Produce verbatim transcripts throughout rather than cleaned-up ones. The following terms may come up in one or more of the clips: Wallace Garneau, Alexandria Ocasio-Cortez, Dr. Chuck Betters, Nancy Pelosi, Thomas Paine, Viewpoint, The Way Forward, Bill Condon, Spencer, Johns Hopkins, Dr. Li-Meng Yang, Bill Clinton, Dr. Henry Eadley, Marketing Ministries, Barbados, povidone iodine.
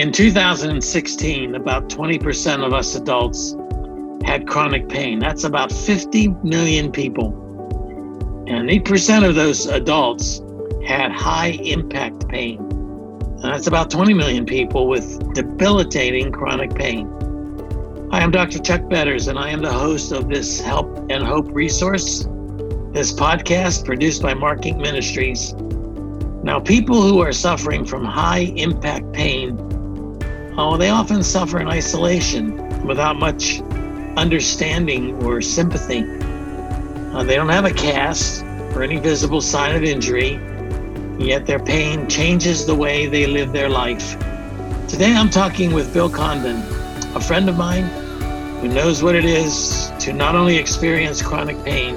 In two thousand sixteen, about twenty percent of us adults had chronic pain. That's about fifty million people. And eight percent of those adults had high impact pain. And that's about twenty million people with debilitating chronic pain. Hi, I'm Doctor Chuck Betters, and I am the host of this Help and Hope resource, this podcast produced by Marketing Ministries. Now, people who are suffering from high impact pain, oh, they often suffer in isolation without much understanding or sympathy. Uh, they don't have a cast or any visible sign of injury, yet their pain changes the way they live their life. Today, I'm talking with Bill Condon, a friend of mine who knows what it is to not only experience chronic pain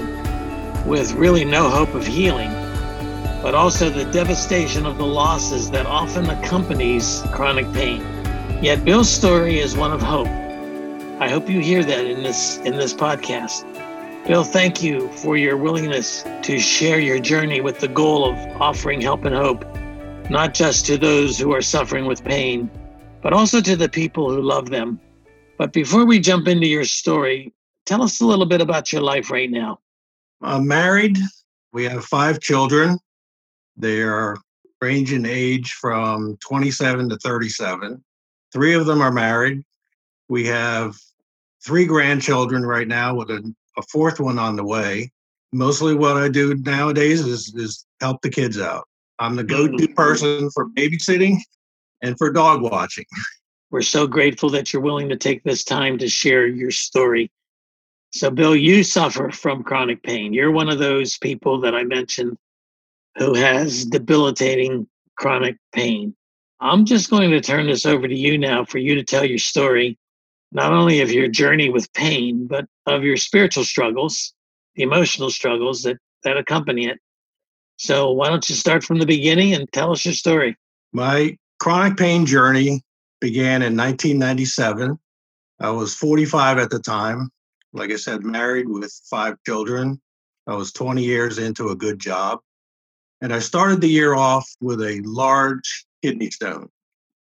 with really no hope of healing, but also the devastation of the losses that often accompanies chronic pain. Yet Bill's story is one of hope. I hope you hear that in this in this podcast. Bill, thank you for your willingness to share your journey with the goal of offering help and hope, not just to those who are suffering with pain, but also to the people who love them. But before we jump into your story, tell us a little bit about your life right now. I'm married. We have five children. They are range in age from twenty-seven to thirty-seven. Three of them are married. We have three grandchildren right now with a, a fourth one on the way. Mostly what I do nowadays is, is help the kids out. I'm the go-to person for babysitting and for dog watching. We're so grateful that you're willing to take this time to share your story. So, Bill, you suffer from chronic pain. You're one of those people that I mentioned who has debilitating chronic pain. I'm just going to turn this over to you now for you to tell your story, not only of your journey with pain, but of your spiritual struggles, the emotional struggles that, that accompany it. So why don't you start from the beginning and tell us your story? My chronic pain journey began in nineteen ninety-seven. I was forty-five at the time. Like I said, married with five children. I was twenty years into a good job. And I started the year off with a large kidney stone.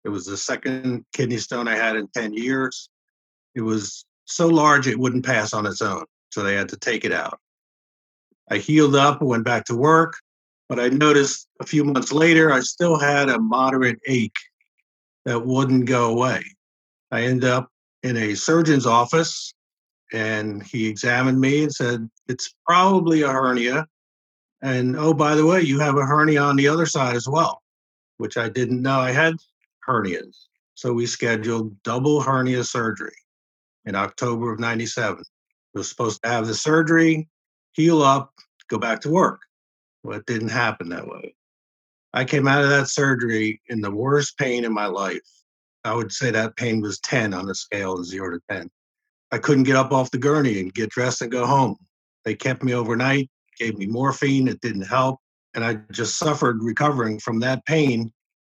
It was the second kidney stone I had in ten years. It was so large it wouldn't pass on its own, so they had to take it out. I healed up and went back to work, but I noticed a few months later I still had a moderate ache that wouldn't go away. I ended up in a surgeon's office, and he examined me and said, "It's probably a hernia. And, oh, by the way, you have a hernia on the other side as well," which I didn't know I had hernias. So we scheduled double hernia surgery in October of ninety-seven. We were supposed to have the surgery, heal up, go back to work. Well, it didn't happen that way. I came out of that surgery in the worst pain in my life. I would say that pain was ten on a scale of zero to ten. I couldn't get up off the gurney and get dressed and go home. They kept me overnight. Gave me morphine. It didn't help. And I just suffered recovering from that pain.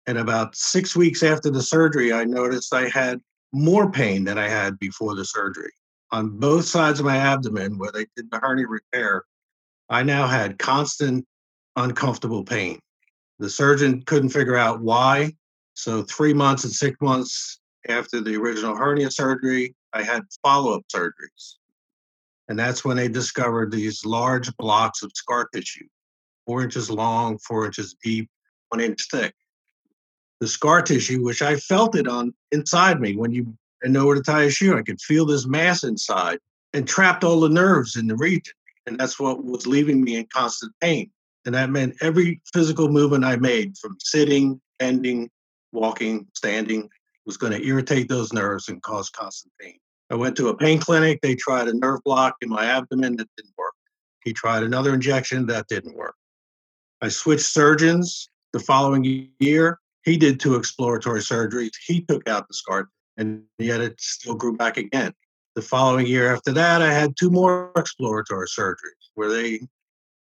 And about six weeks after the surgery, I noticed I had more pain than I had before the surgery. On both sides of my abdomen, where they did the hernia repair, I now had constant, uncomfortable pain. The surgeon couldn't figure out why. So three months and six months after the original hernia surgery, I had follow-up surgeries. And that's when they discovered these large blocks of scar tissue, four inches long, four inches deep, one inch thick. The scar tissue, which I felt it on inside me when you had nowhere to tie a shoe, I could feel this mass inside and trapped all the nerves in the region. And that's what was leaving me in constant pain. And that meant every physical movement I made, from sitting, bending, walking, standing, was going to irritate those nerves and cause constant pain. I went to a pain clinic. They tried a nerve block in my abdomen. That didn't work. He tried another injection. That didn't work. I switched surgeons the following year. He did two exploratory surgeries. He took out the scar, and yet it still grew back again. The following year after that, I had two more exploratory surgeries where they,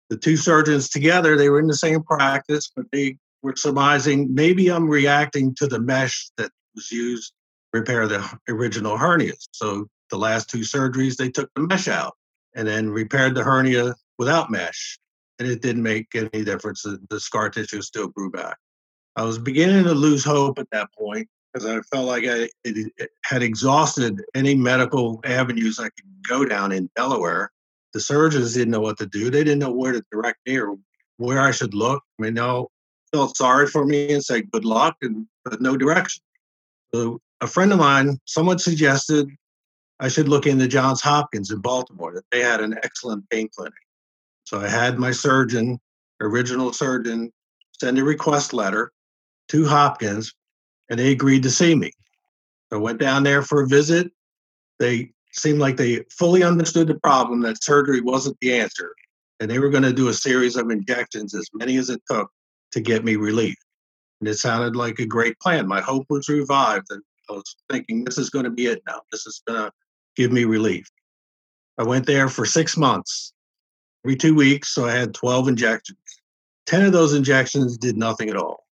the two surgeons together, they were in the same practice, but they were surmising, maybe I'm reacting to the mesh that was used repair the original hernias. So the last two surgeries, they took the mesh out and then repaired the hernia without mesh. And it didn't make any difference. The scar tissue still grew back. I was beginning to lose hope at that point. because I felt like I it, it had exhausted any medical avenues I could go down in Delaware. The surgeons didn't know what to do. They didn't know where to direct me or where I should look. I mean, they all felt sorry for me and said, good luck, and but no direction. So a friend of mine, someone suggested I should look into Johns Hopkins in Baltimore, that they had an excellent pain clinic. So I had my surgeon, original surgeon, send a request letter to Hopkins, and they agreed to see me. So I went down there for a visit. They seemed like they fully understood the problem, that surgery wasn't the answer, and they were going to do a series of injections, as many as it took, to get me relief. And it sounded like a great plan. My hope was revived, and I was thinking, this is going to be it now. This is going to give me relief. I went there for six months, every two weeks, so I had twelve injections. ten of those injections did nothing at all.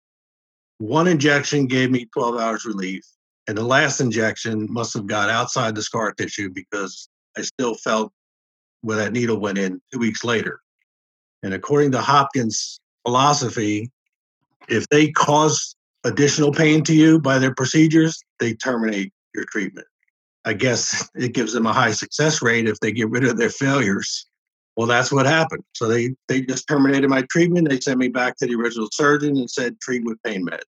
One injection gave me twelve hours relief, and the last injection must have got outside the scar tissue because I still felt where that needle went in two weeks later. And according to Hopkins' philosophy, if they cause additional pain to you by their procedures, they terminate your treatment. I guess it gives them a high success rate if they get rid of their failures. Well, that's what happened. So they, they just terminated my treatment. They sent me back to the original surgeon and said, treat with pain meds.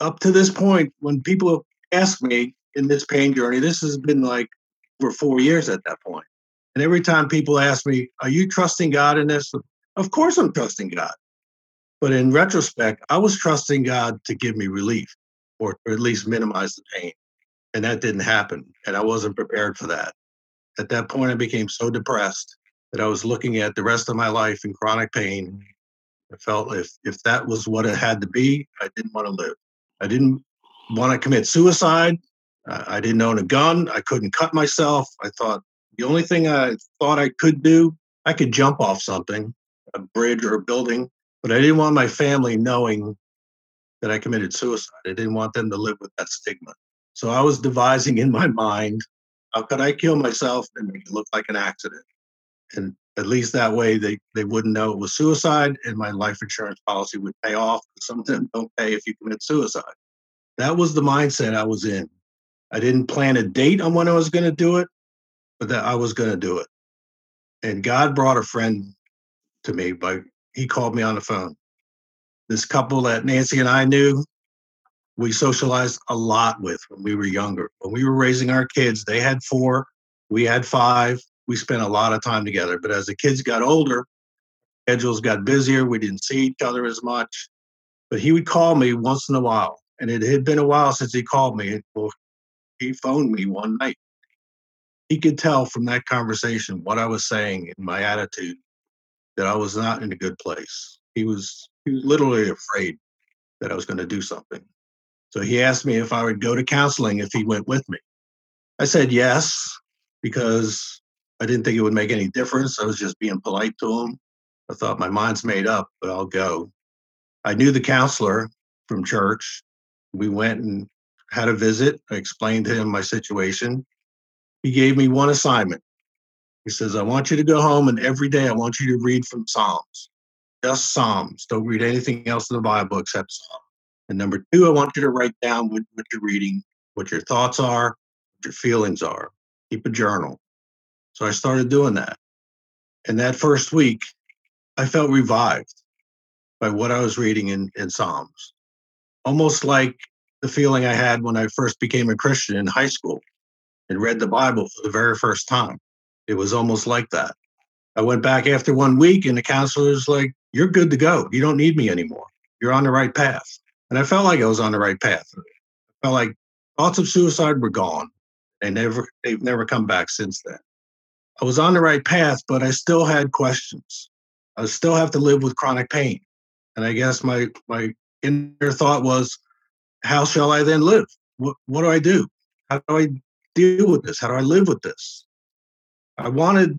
Up to this point, when people ask me in this pain journey, this has been like over four years at that point. And every time people ask me, are you trusting God in this? Of course I'm trusting God. But in retrospect, I was trusting God to give me relief or at least minimize the pain. And that didn't happen. And I wasn't prepared for that. At that point, I became so depressed that I was looking at the rest of my life in chronic pain. I felt if if that was what it had to be, I didn't want to live. I didn't want to commit suicide. Uh, I didn't own a gun. I couldn't cut myself. I thought the only thing I thought I could do, I could jump off something, a bridge or a building, but I didn't want my family knowing that I committed suicide. I didn't want them to live with that stigma. So I was devising in my mind, how could I kill myself and make it look like an accident? And at least that way, they, they wouldn't know it was suicide, and my life insurance policy would pay off. Some of them don't pay if you commit suicide. That was the mindset I was in. I didn't plan a date on when I was going to do it, but that I was going to do it. And God brought a friend to me. By he called me on the phone. This couple that Nancy and I knew, we socialized a lot with when we were younger. When we were raising our kids, they had four, we had five. We spent a lot of time together, but as the kids got older, schedules got busier. We didn't see each other as much, but he would call me once in a while. And it had been a while since he called me. Well, he phoned me one night. He could tell from that conversation what I was saying and my attitude that I was not in a good place. He was, he was literally afraid that I was going to do something. So he asked me if I would go to counseling if he went with me. I said yes, because I didn't think it would make any difference. I was just being polite to him. I thought my mind's made up, but I'll go. I knew the counselor from church. We went and had a visit. I explained to him my situation. He gave me one assignment. He says, I want you to go home and every day I want you to read from Psalms. Just Psalms. Don't read anything else in the Bible except Psalms. And number two, I want you to write down what, what you're reading, what your thoughts are, what your feelings are. Keep a journal. So I started doing that. And that first week, I felt revived by what I was reading in, in Psalms. Almost like the feeling I had when I first became a Christian in high school and read the Bible for the very first time. It was almost like that. I went back after one week and the counselor was like, you're good to go. You don't need me anymore. You're on the right path. And I felt like I was on the right path. I felt like thoughts of suicide were gone. They never, they've never come back since then. I was on the right path, but I still had questions. I still have to live with chronic pain. And I guess my my inner thought was, how shall I then live? What, what do I do? How do I deal with this? How do I live with this? I wanted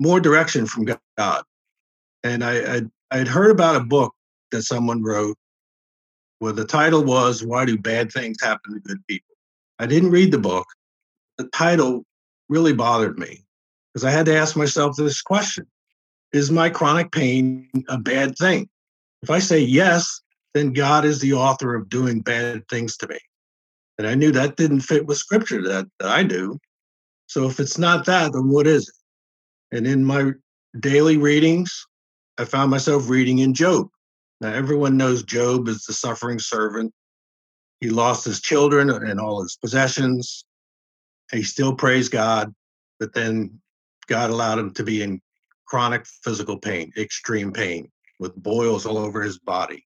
more direction from God. And I I had heard about a book that someone wrote where the title was, Why Do Bad Things Happen to Good People? I didn't read the book. The title really bothered me because I had to ask myself this question. Is my chronic pain a bad thing? If I say yes, then God is the author of doing bad things to me. And I knew that didn't fit with scripture that, that I do. So if it's not that, then what is it? And in my daily readings, I found myself reading in Job. Now, everyone knows Job is the suffering servant. He lost his children and all his possessions. He still praised God, but then God allowed him to be in chronic physical pain, extreme pain, with boils all over his body.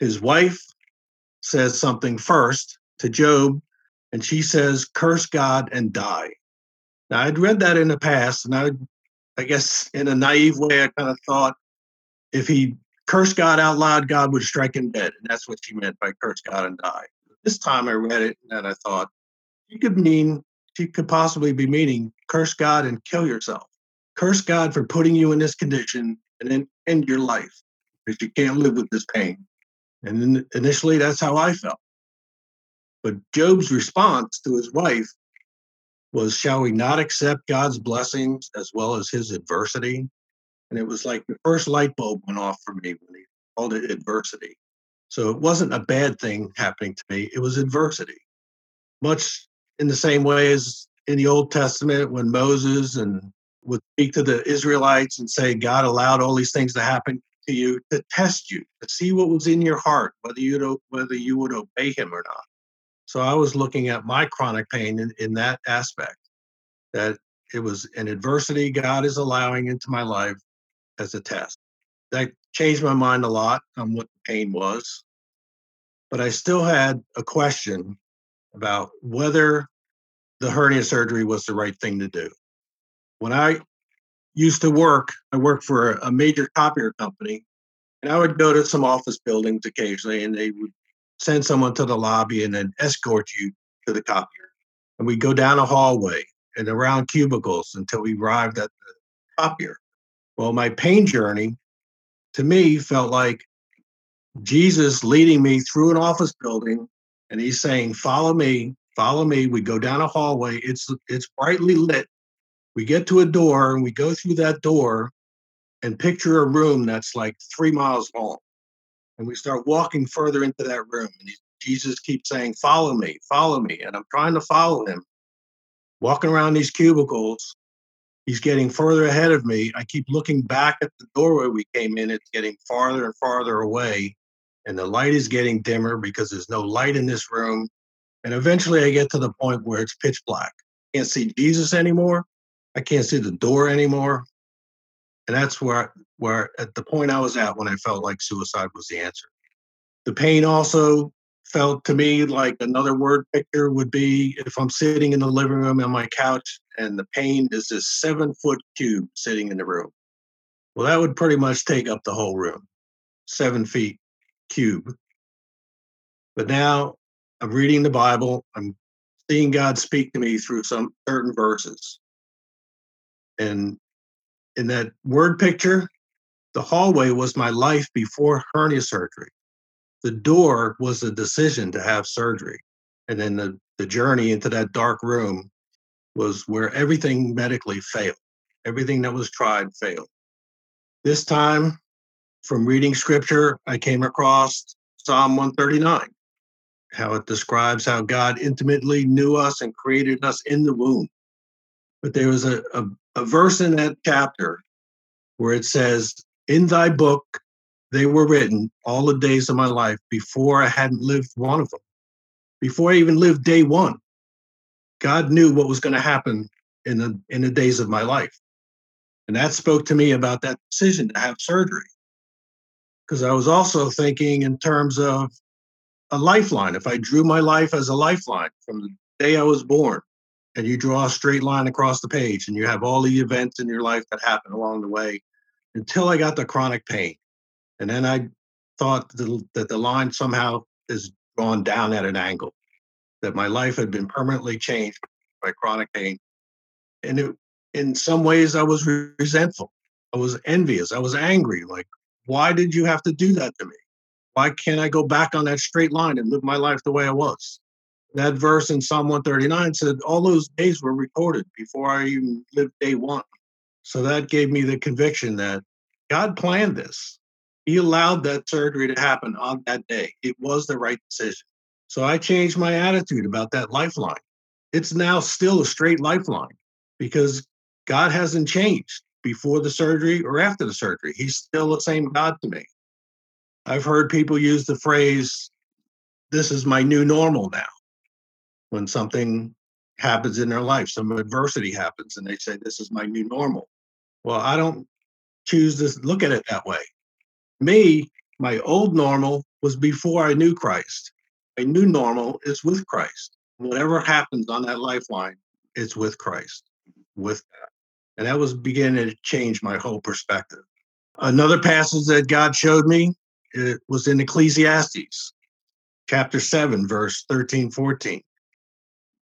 His wife says something first to Job, and she says, curse God and die. Now, I'd read that in the past, and I, I guess in a naive way, I kind of thought if he cursed God out loud, God would strike him dead. And that's what she meant by curse God and die. This time I read it, and I thought, she could mean, she could possibly be meaning curse God and kill yourself. Curse God for putting you in this condition and then end your life because you can't live with this pain. And then initially, that's how I felt. But Job's response to his wife was, shall we not accept God's blessings as well as his adversity? And it was like the first light bulb went off for me when he called it adversity. So it wasn't a bad thing happening to me. It was adversity. Much in the same way as in the Old Testament when Moses and would speak to the Israelites and say, God allowed all these things to happen to you to test you, to see what was in your heart, whether you whether you would obey him or not. So I was looking at my chronic pain in, in that aspect, that it was an adversity God is allowing into my life as a test. That changed my mind a lot on what the pain was. But I still had a question about whether the hernia surgery was the right thing to do. When I used to work, I worked for a major copier company, and I would go to some office buildings occasionally, and they would send someone to the lobby and then escort you to the copier. And we'd go down a hallway and around cubicles until we arrived at the copier. Well, my pain journey, to me, felt like Jesus leading me through an office building, and he's saying, follow me, follow me. We go down a hallway. It's it's brightly lit. We get to a door, and we go through that door and picture a room that's like three miles long. And we start walking further into that room. And he, Jesus keeps saying, follow me, follow me. And I'm trying to follow him. Walking around these cubicles, he's getting further ahead of me. I keep looking back at the doorway we came in. It's getting farther and farther away. And the light is getting dimmer because there's no light in this room. And eventually I get to the point where it's pitch black. I can't see Jesus anymore. I can't see the door anymore. And that's where, where at the point I was at when I felt like suicide was the answer. The pain also felt to me like another word picture would be if I'm sitting in the living room on my couch and the pain is this seven-foot cube sitting in the room. Well, that would pretty much take up the whole room, seven feet cube. But now I'm reading the Bible. I'm seeing God speak to me through some certain verses. And in that word picture, the hallway was my life before hernia surgery. The door was the decision to have surgery. And then the, the journey into that dark room was where everything medically failed. Everything that was tried failed. This time, from reading scripture, I came across Psalm one thirty-nine, how it describes how God intimately knew us and created us in the womb. But there was a, a A verse in that chapter where it says, in thy book, they were written all the days of my life before I hadn't lived one of them. Before I even lived day one, God knew what was going to happen in the, in the days of my life. And that spoke to me about that decision to have surgery. Because I was also thinking in terms of a lifeline. If I drew my life as a lifeline from the day I was born, and you draw a straight line across the page, and you have all the events in your life that happen along the way until I got the chronic pain. And then I thought that the line somehow is drawn down at an angle, that my life had been permanently changed by chronic pain. And it, in some ways, I was resentful. I was envious. I was angry. Like, why did you have to do that to me? Why can't I go back on that straight line and live my life the way I was? That verse in Psalm one thirty-nine said all those days were recorded before I even lived day one. So that gave me the conviction that God planned this. He allowed that surgery to happen on that day. It was the right decision. So I changed my attitude about that lifeline. It's now still a straight lifeline because God hasn't changed before the surgery or after the surgery. He's still the same God to me. I've heard people use the phrase, this is my new normal now, when something happens in their life, some adversity happens, and they say, this is my new normal. Well, I don't choose to look at it that way. Me, my old normal was before I knew Christ. My new normal is with Christ. Whatever happens on that lifeline, it's with Christ, with God. And that was beginning to change my whole perspective. Another passage that God showed me, it was in Ecclesiastes, chapter seven, verse thirteen, fourteen.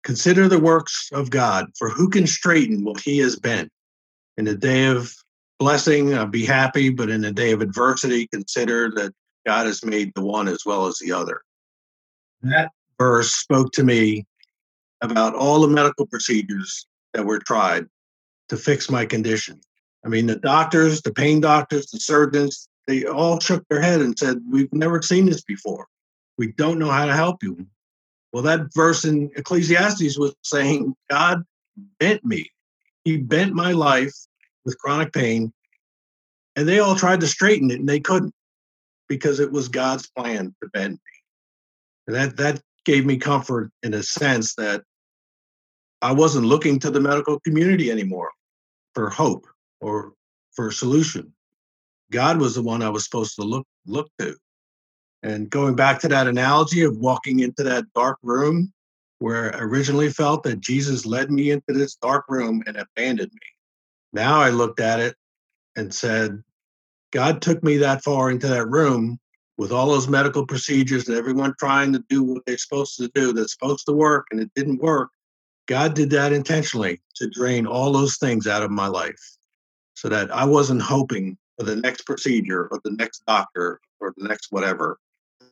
Consider the works of God, for who can straighten what he has bent? In the day of blessing, uh, be happy, but in the day of adversity, consider that God has made the one as well as the other. That verse spoke to me about all the medical procedures that were tried to fix my condition. I mean, the doctors, the pain doctors, the surgeons, they all shook their head and said, we've never seen this before. We don't know how to help you. Well, that verse in Ecclesiastes was saying, God bent me. He bent my life with chronic pain, and they all tried to straighten it, and they couldn't because it was God's plan to bend me. And that, that gave me comfort in a sense that I wasn't looking to the medical community anymore for hope or for a solution. God was the one I was supposed to look look to. And going back to that analogy of walking into that dark room, where I originally felt that Jesus led me into this dark room and abandoned me. Now I looked at it and said, God took me that far into that room with all those medical procedures and everyone trying to do what they're supposed to do that's supposed to work, and it didn't work. God did that intentionally to drain all those things out of my life so that I wasn't hoping for the next procedure or the next doctor or the next whatever,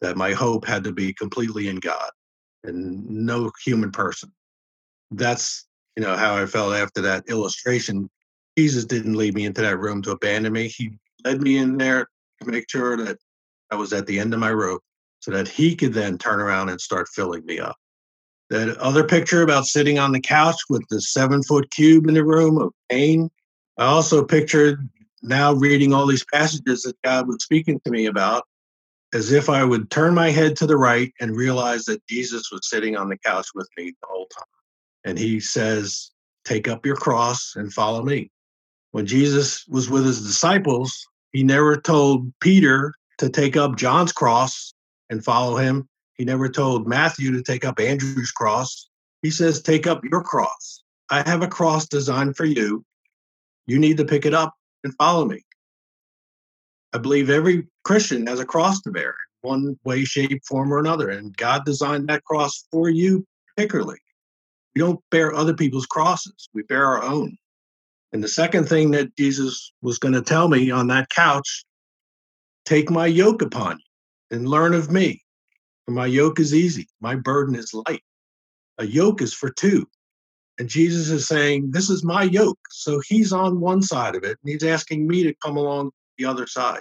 that my hope had to be completely in God and no human person. That's, you know, how I felt after that illustration. Jesus didn't lead me into that room to abandon me. He led me in there to make sure that I was at the end of my rope so that he could then turn around and start filling me up. That other picture about sitting on the couch with the seven-foot cube in the room of pain, I also pictured now reading all these passages that God was speaking to me about as if I would turn my head to the right and realize that Jesus was sitting on the couch with me the whole time. And he says, take up your cross and follow me. When Jesus was with his disciples, he never told Peter to take up John's cross and follow him. He never told Matthew to take up Andrew's cross. He says, take up your cross. I have a cross designed for you. You need to pick it up and follow me. I believe every Christian has a cross to bear, one way, shape, form, or another. And God designed that cross for you particularly. We don't bear other people's crosses. We bear our own. And the second thing that Jesus was going to tell me on that couch, take my yoke upon you and learn of me. For my yoke is easy. My burden is light. A yoke is for two. And Jesus is saying, this is my yoke. So he's on one side of it, and he's asking me to come along the other side.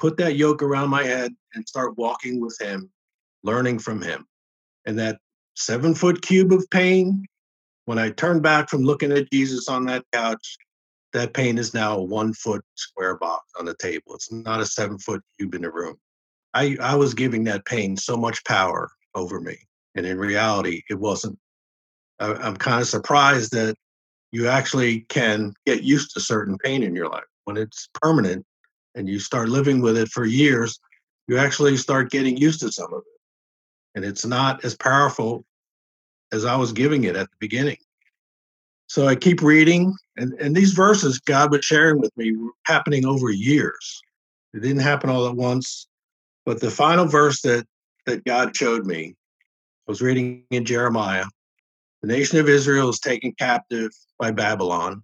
Put that yoke around my head and start walking with him, learning from him. And that seven-foot cube of pain, when I turn back from looking at Jesus on that couch, that pain is now a one-foot square box on the table. It's not a seven-foot cube in the room. I, I was giving that pain so much power over me. And in reality, it wasn't. I, I'm kind of surprised that you actually can get used to certain pain in your life. When it's permanent and you start living with it for years, you actually start getting used to some of it. And it's not as powerful as I was giving it at the beginning. So I keep reading. And, and these verses God was sharing with me were happening over years. It didn't happen all at once. But the final verse that, that God showed me, I was reading in Jeremiah. The nation of Israel is taken captive by Babylon.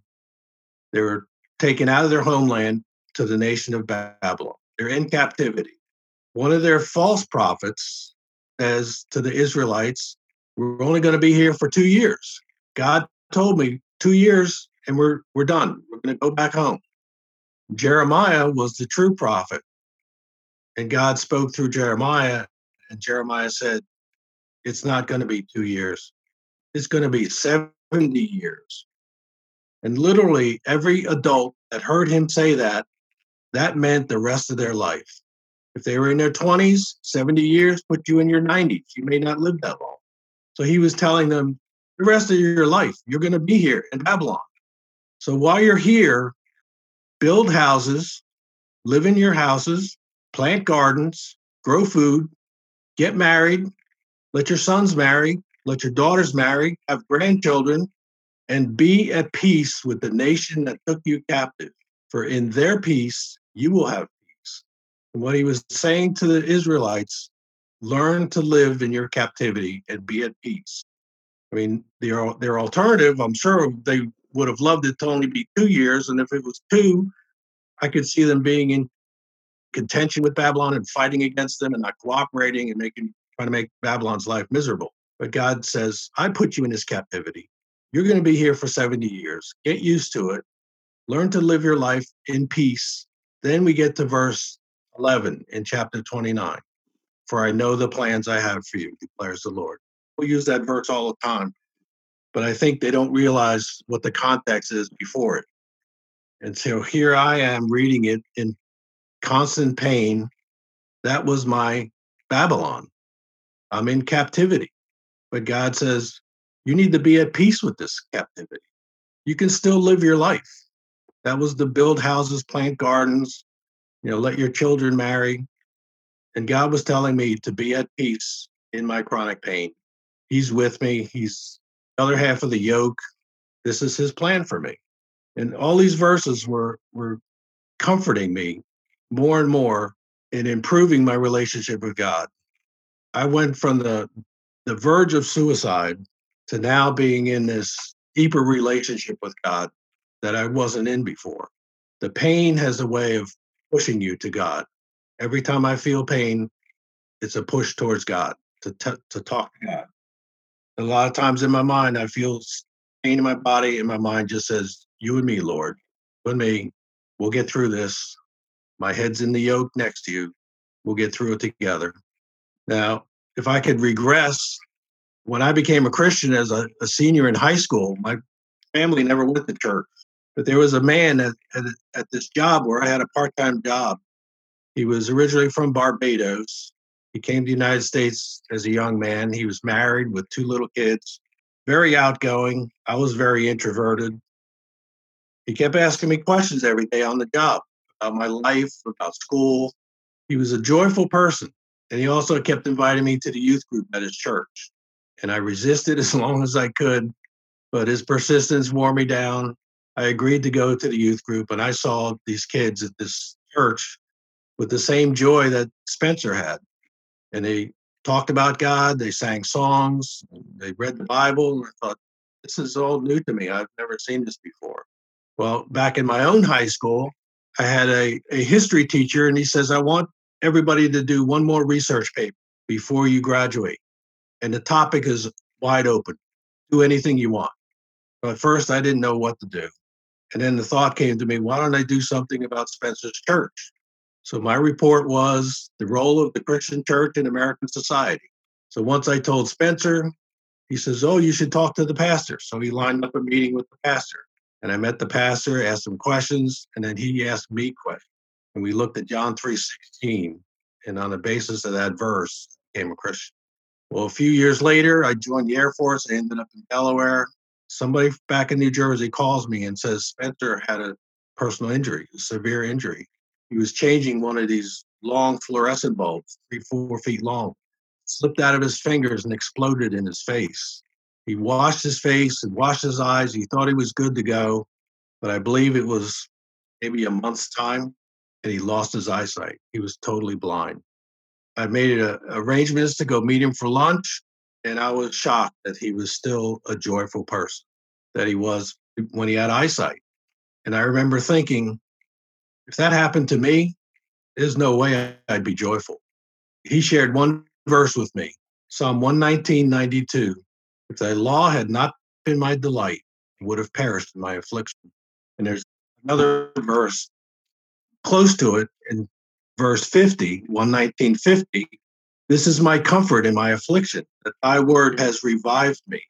They were taken out of their homeland to the nation of Babylon. They're in captivity. One of their false prophets says to the Israelites, we're only going to be here for two years. God told me two years and we're, we're done. We're going to go back home. Jeremiah was the true prophet. And God spoke through Jeremiah, and Jeremiah said, it's not going to be two years. It's going to be seventy years. And literally every adult that heard him say that, that meant the rest of their life. If they were in their twenties, seventy years put you in your nineties. You may not live that long. So he was telling them, the rest of your life, you're going to be here in Babylon. So while you're here, build houses, live in your houses, plant gardens, grow food, get married, let your sons marry, let your daughters marry, have grandchildren, and be at peace with the nation that took you captive. For in their peace, you will have peace. And what he was saying to the Israelites, learn to live in your captivity and be at peace. I mean, their, their alternative, I'm sure they would have loved it to only be two years. And if it was two, I could see them being in contention with Babylon and fighting against them and not cooperating and making trying to make Babylon's life miserable. But God says, I put you in this captivity. You're going to be here for seventy years. Get used to it. Learn to live your life in peace. Then we get to verse eleven in chapter twenty-nine. For I know the plans I have for you, declares the Lord. We use that verse all the time, but I think they don't realize what the context is before it. And so here I am reading it in constant pain. That was my Babylon. I'm in captivity. But God says, you need to be at peace with this captivity. You can still live your life. That was to build houses, plant gardens, you know, let your children marry. And God was telling me to be at peace in my chronic pain. He's with me. He's the other half of the yoke. This is his plan for me. And all these verses were, were comforting me more and more in improving my relationship with God. I went from the, the verge of suicide to now being in this deeper relationship with God that I wasn't in before. The pain has a way of pushing you to God. Every time I feel pain, it's a push towards God, to t- to talk to God. And a lot of times in my mind, I feel pain in my body, and my mind just says, you and me, Lord, you and me, we'll get through this. My head's in the yoke next to you. We'll get through it together. Now, if I could regress, when I became a Christian as a, a senior in high school, my family never went to church. But there was a man at, at, at this job where I had a part-time job. He was originally from Barbados. He came to the United States as a young man. He was married with two little kids, very outgoing. I was very introverted. He kept asking me questions every day on the job about my life, about school. He was a joyful person. And he also kept inviting me to the youth group at his church. And I resisted as long as I could, but his persistence wore me down. I agreed to go to the youth group, and I saw these kids at this church with the same joy that Spencer had. And they talked about God, they sang songs, they read the Bible, and I thought, this is all new to me. I've never seen this before. Well, back in my own high school, I had a, a history teacher, and he says, I want everybody to do one more research paper before you graduate. And the topic is wide open. Do anything you want. But at first, I didn't know what to do. And then the thought came to me, why don't I do something about Spencer's church? So my report was the role of the Christian church in American society. So once I told Spencer, he says, oh, you should talk to the pastor. So he lined up a meeting with the pastor. And I met the pastor, asked him questions, and then he asked me questions. And we looked at John three sixteen, and on the basis of that verse, I became a Christian. Well, a few years later, I joined the Air Force. I ended up in Delaware. Somebody back in New Jersey calls me and says Spencer had a personal injury, a severe injury. He was changing one of these long fluorescent bulbs, three, four feet long, slipped out of his fingers and exploded in his face. He washed his face and washed his eyes. He thought he was good to go, but I believe it was maybe a month's time, and he lost his eyesight. He was totally blind. I made a, arrangements to go meet him for lunch, and I was shocked that he was still a joyful person that he was when he had eyesight. And I remember thinking, if that happened to me, there's no way I'd be joyful. He shared one verse with me, Psalm one nineteen, ninety-two. If thy law had not been my delight, I would have perished in my affliction. And there's another verse close to it in verse fifty, one nineteen fifty, This is my comfort in my affliction, that thy word has revived me.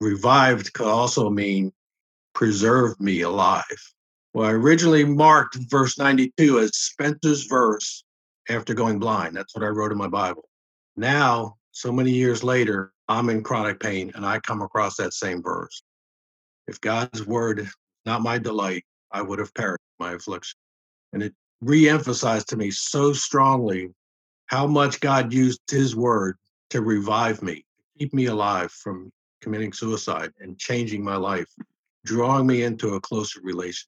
Revived could also mean preserved me alive. Well, I originally marked verse ninety-two as Spencer's verse after going blind. That's what I wrote in my Bible. Now, so many years later, I'm in chronic pain and I come across that same verse. If God's word, not my delight, I would have perished in my affliction. And it reemphasized to me so strongly how much God used his word to revive me, keep me alive from committing suicide and changing my life, drawing me into a closer relationship,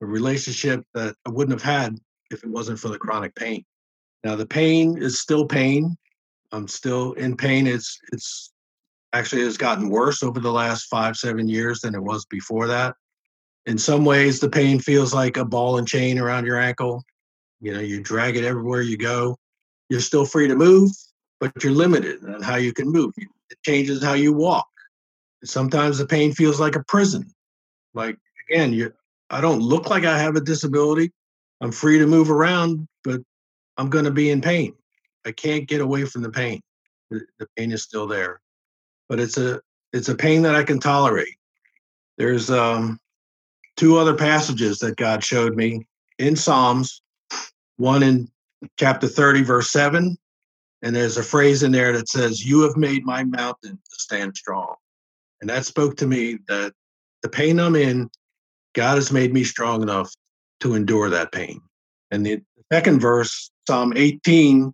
a relationship that I wouldn't have had if it wasn't for the chronic pain. Now, the pain is still pain. I'm still in pain. It's it's actually has gotten worse over the last five, seven years than it was before that. In some ways, the pain feels like a ball and chain around your ankle. You know, you drag it everywhere you go. You're still free to move, but you're limited on how you can move. It changes how you walk. Sometimes the pain feels like a prison. Like, again, you I don't look like I have a disability. I'm free to move around, but I'm going to be in pain. I can't get away from the pain. The pain is still there. But it's a it's a pain that I can tolerate. There's um, two other passages that God showed me in Psalms, one in chapter thirty, verse seven, and there's a phrase in there that says, "You have made my mountain to stand strong." And that spoke to me that the pain I'm in, God has made me strong enough to endure that pain. And the second verse, Psalm eighteen,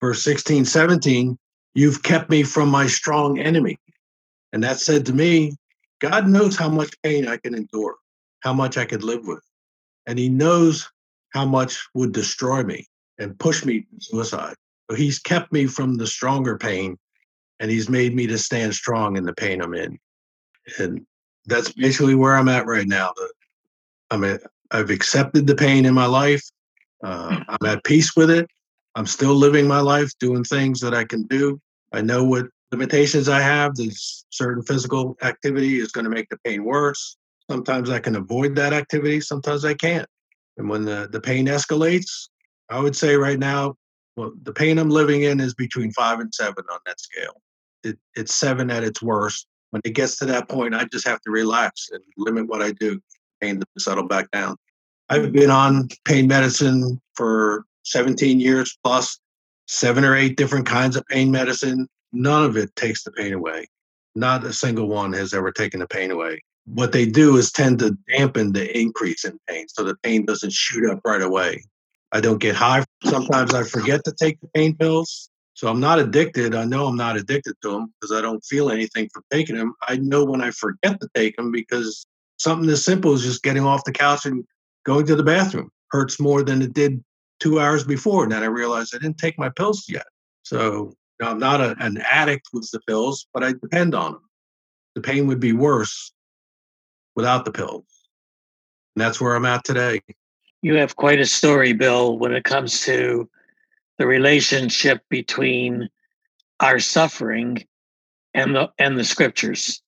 verse sixteen, seventeen, "You've kept me from my strong enemy." And that said to me, God knows how much pain I can endure, how much I could live with. And he knows how much would destroy me and push me to suicide. So he's kept me from the stronger pain, and he's made me to stand strong in the pain I'm in. And that's basically where I'm at right now. I mean, I've accepted the pain in my life. Uh, I'm at peace with it. I'm still living my life, doing things that I can do. I know what limitations I have. This certain physical activity is going to make the pain worse. Sometimes I can avoid that activity. Sometimes I can't. And when the, the pain escalates, I would say right now, well, the pain I'm living in is between five and seven on that scale. It, it's seven at its worst. When it gets to that point, I just have to relax and limit what I do. Pain to settle back down. I've been on pain medicine for seventeen years plus, seven or eight different kinds of pain medicine. None of it takes the pain away. Not a single one has ever taken the pain away. What they do is tend to dampen the increase in pain so the pain doesn't shoot up right away. I don't get high. Sometimes I forget to take the pain pills. So I'm not addicted. I know I'm not addicted to them because I don't feel anything for taking them. I know when I forget to take them because something as simple as just getting off the couch and going to the bathroom hurts more than it did two hours before. And then I realized I didn't take my pills yet. So you know, I'm not a, an addict with the pills, but I depend on them. The pain would be worse without the pills. And that's where I'm at today. You have quite a story, Bill, when it comes to the relationship between our suffering and the and the scriptures.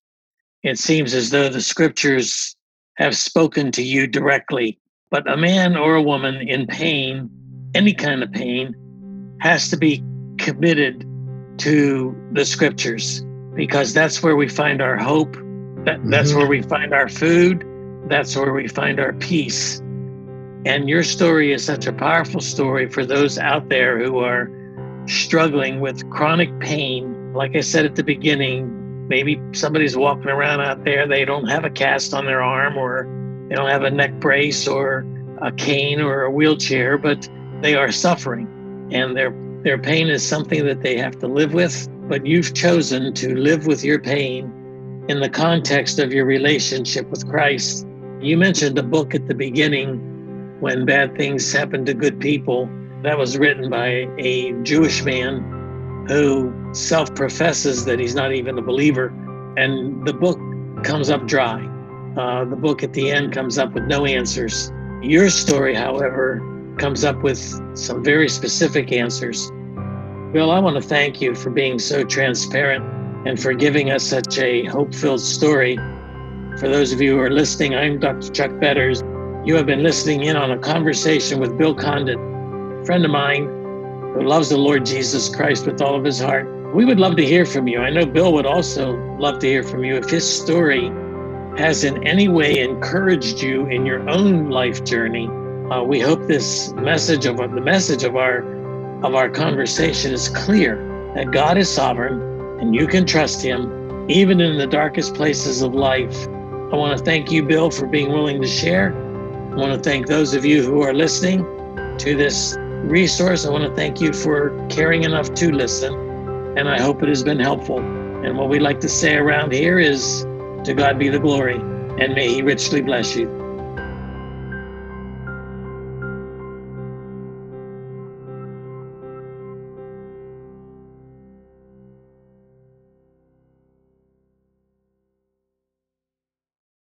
It seems as though the scriptures have spoken to you directly, but a man or a woman in pain, any kind of pain, has to be committed to the scriptures because that's where we find our hope, that, that's mm-hmm. where we find our food, that's where we find our peace. And your story is such a powerful story for those out there who are struggling with chronic pain. Like I said at the beginning, maybe somebody's walking around out there, they don't have a cast on their arm or they don't have a neck brace or a cane or a wheelchair, but they are suffering. And their their pain is something that they have to live with, but you've chosen to live with your pain in the context of your relationship with Christ. You mentioned a book at the beginning, When Bad Things Happen to Good People, that was written by a Jewish man who self-professes that he's not even a believer, and the book comes up dry. Uh, the book at the end comes up with no answers. Your story, however, comes up with some very specific answers. Bill, I want to thank you for being so transparent and for giving us such a hope-filled story. For those of you who are listening, I'm Doctor Chuck Betters. You have been listening in on a conversation with Bill Condon, a friend of mine, who loves the Lord Jesus Christ with all of his heart. We would love to hear from you. I know Bill would also love to hear from you if his story has in any way encouraged you in your own life journey. Uh, we hope this message of the message of our of our conversation is clear, that God is sovereign and you can trust him even in the darkest places of life. I want to thank you, Bill, for being willing to share. I want to thank those of you who are listening to this resource. I want to thank you for caring enough to listen, and I hope it has been helpful. And what we like to say around here is, to God be the glory, and may he richly bless you.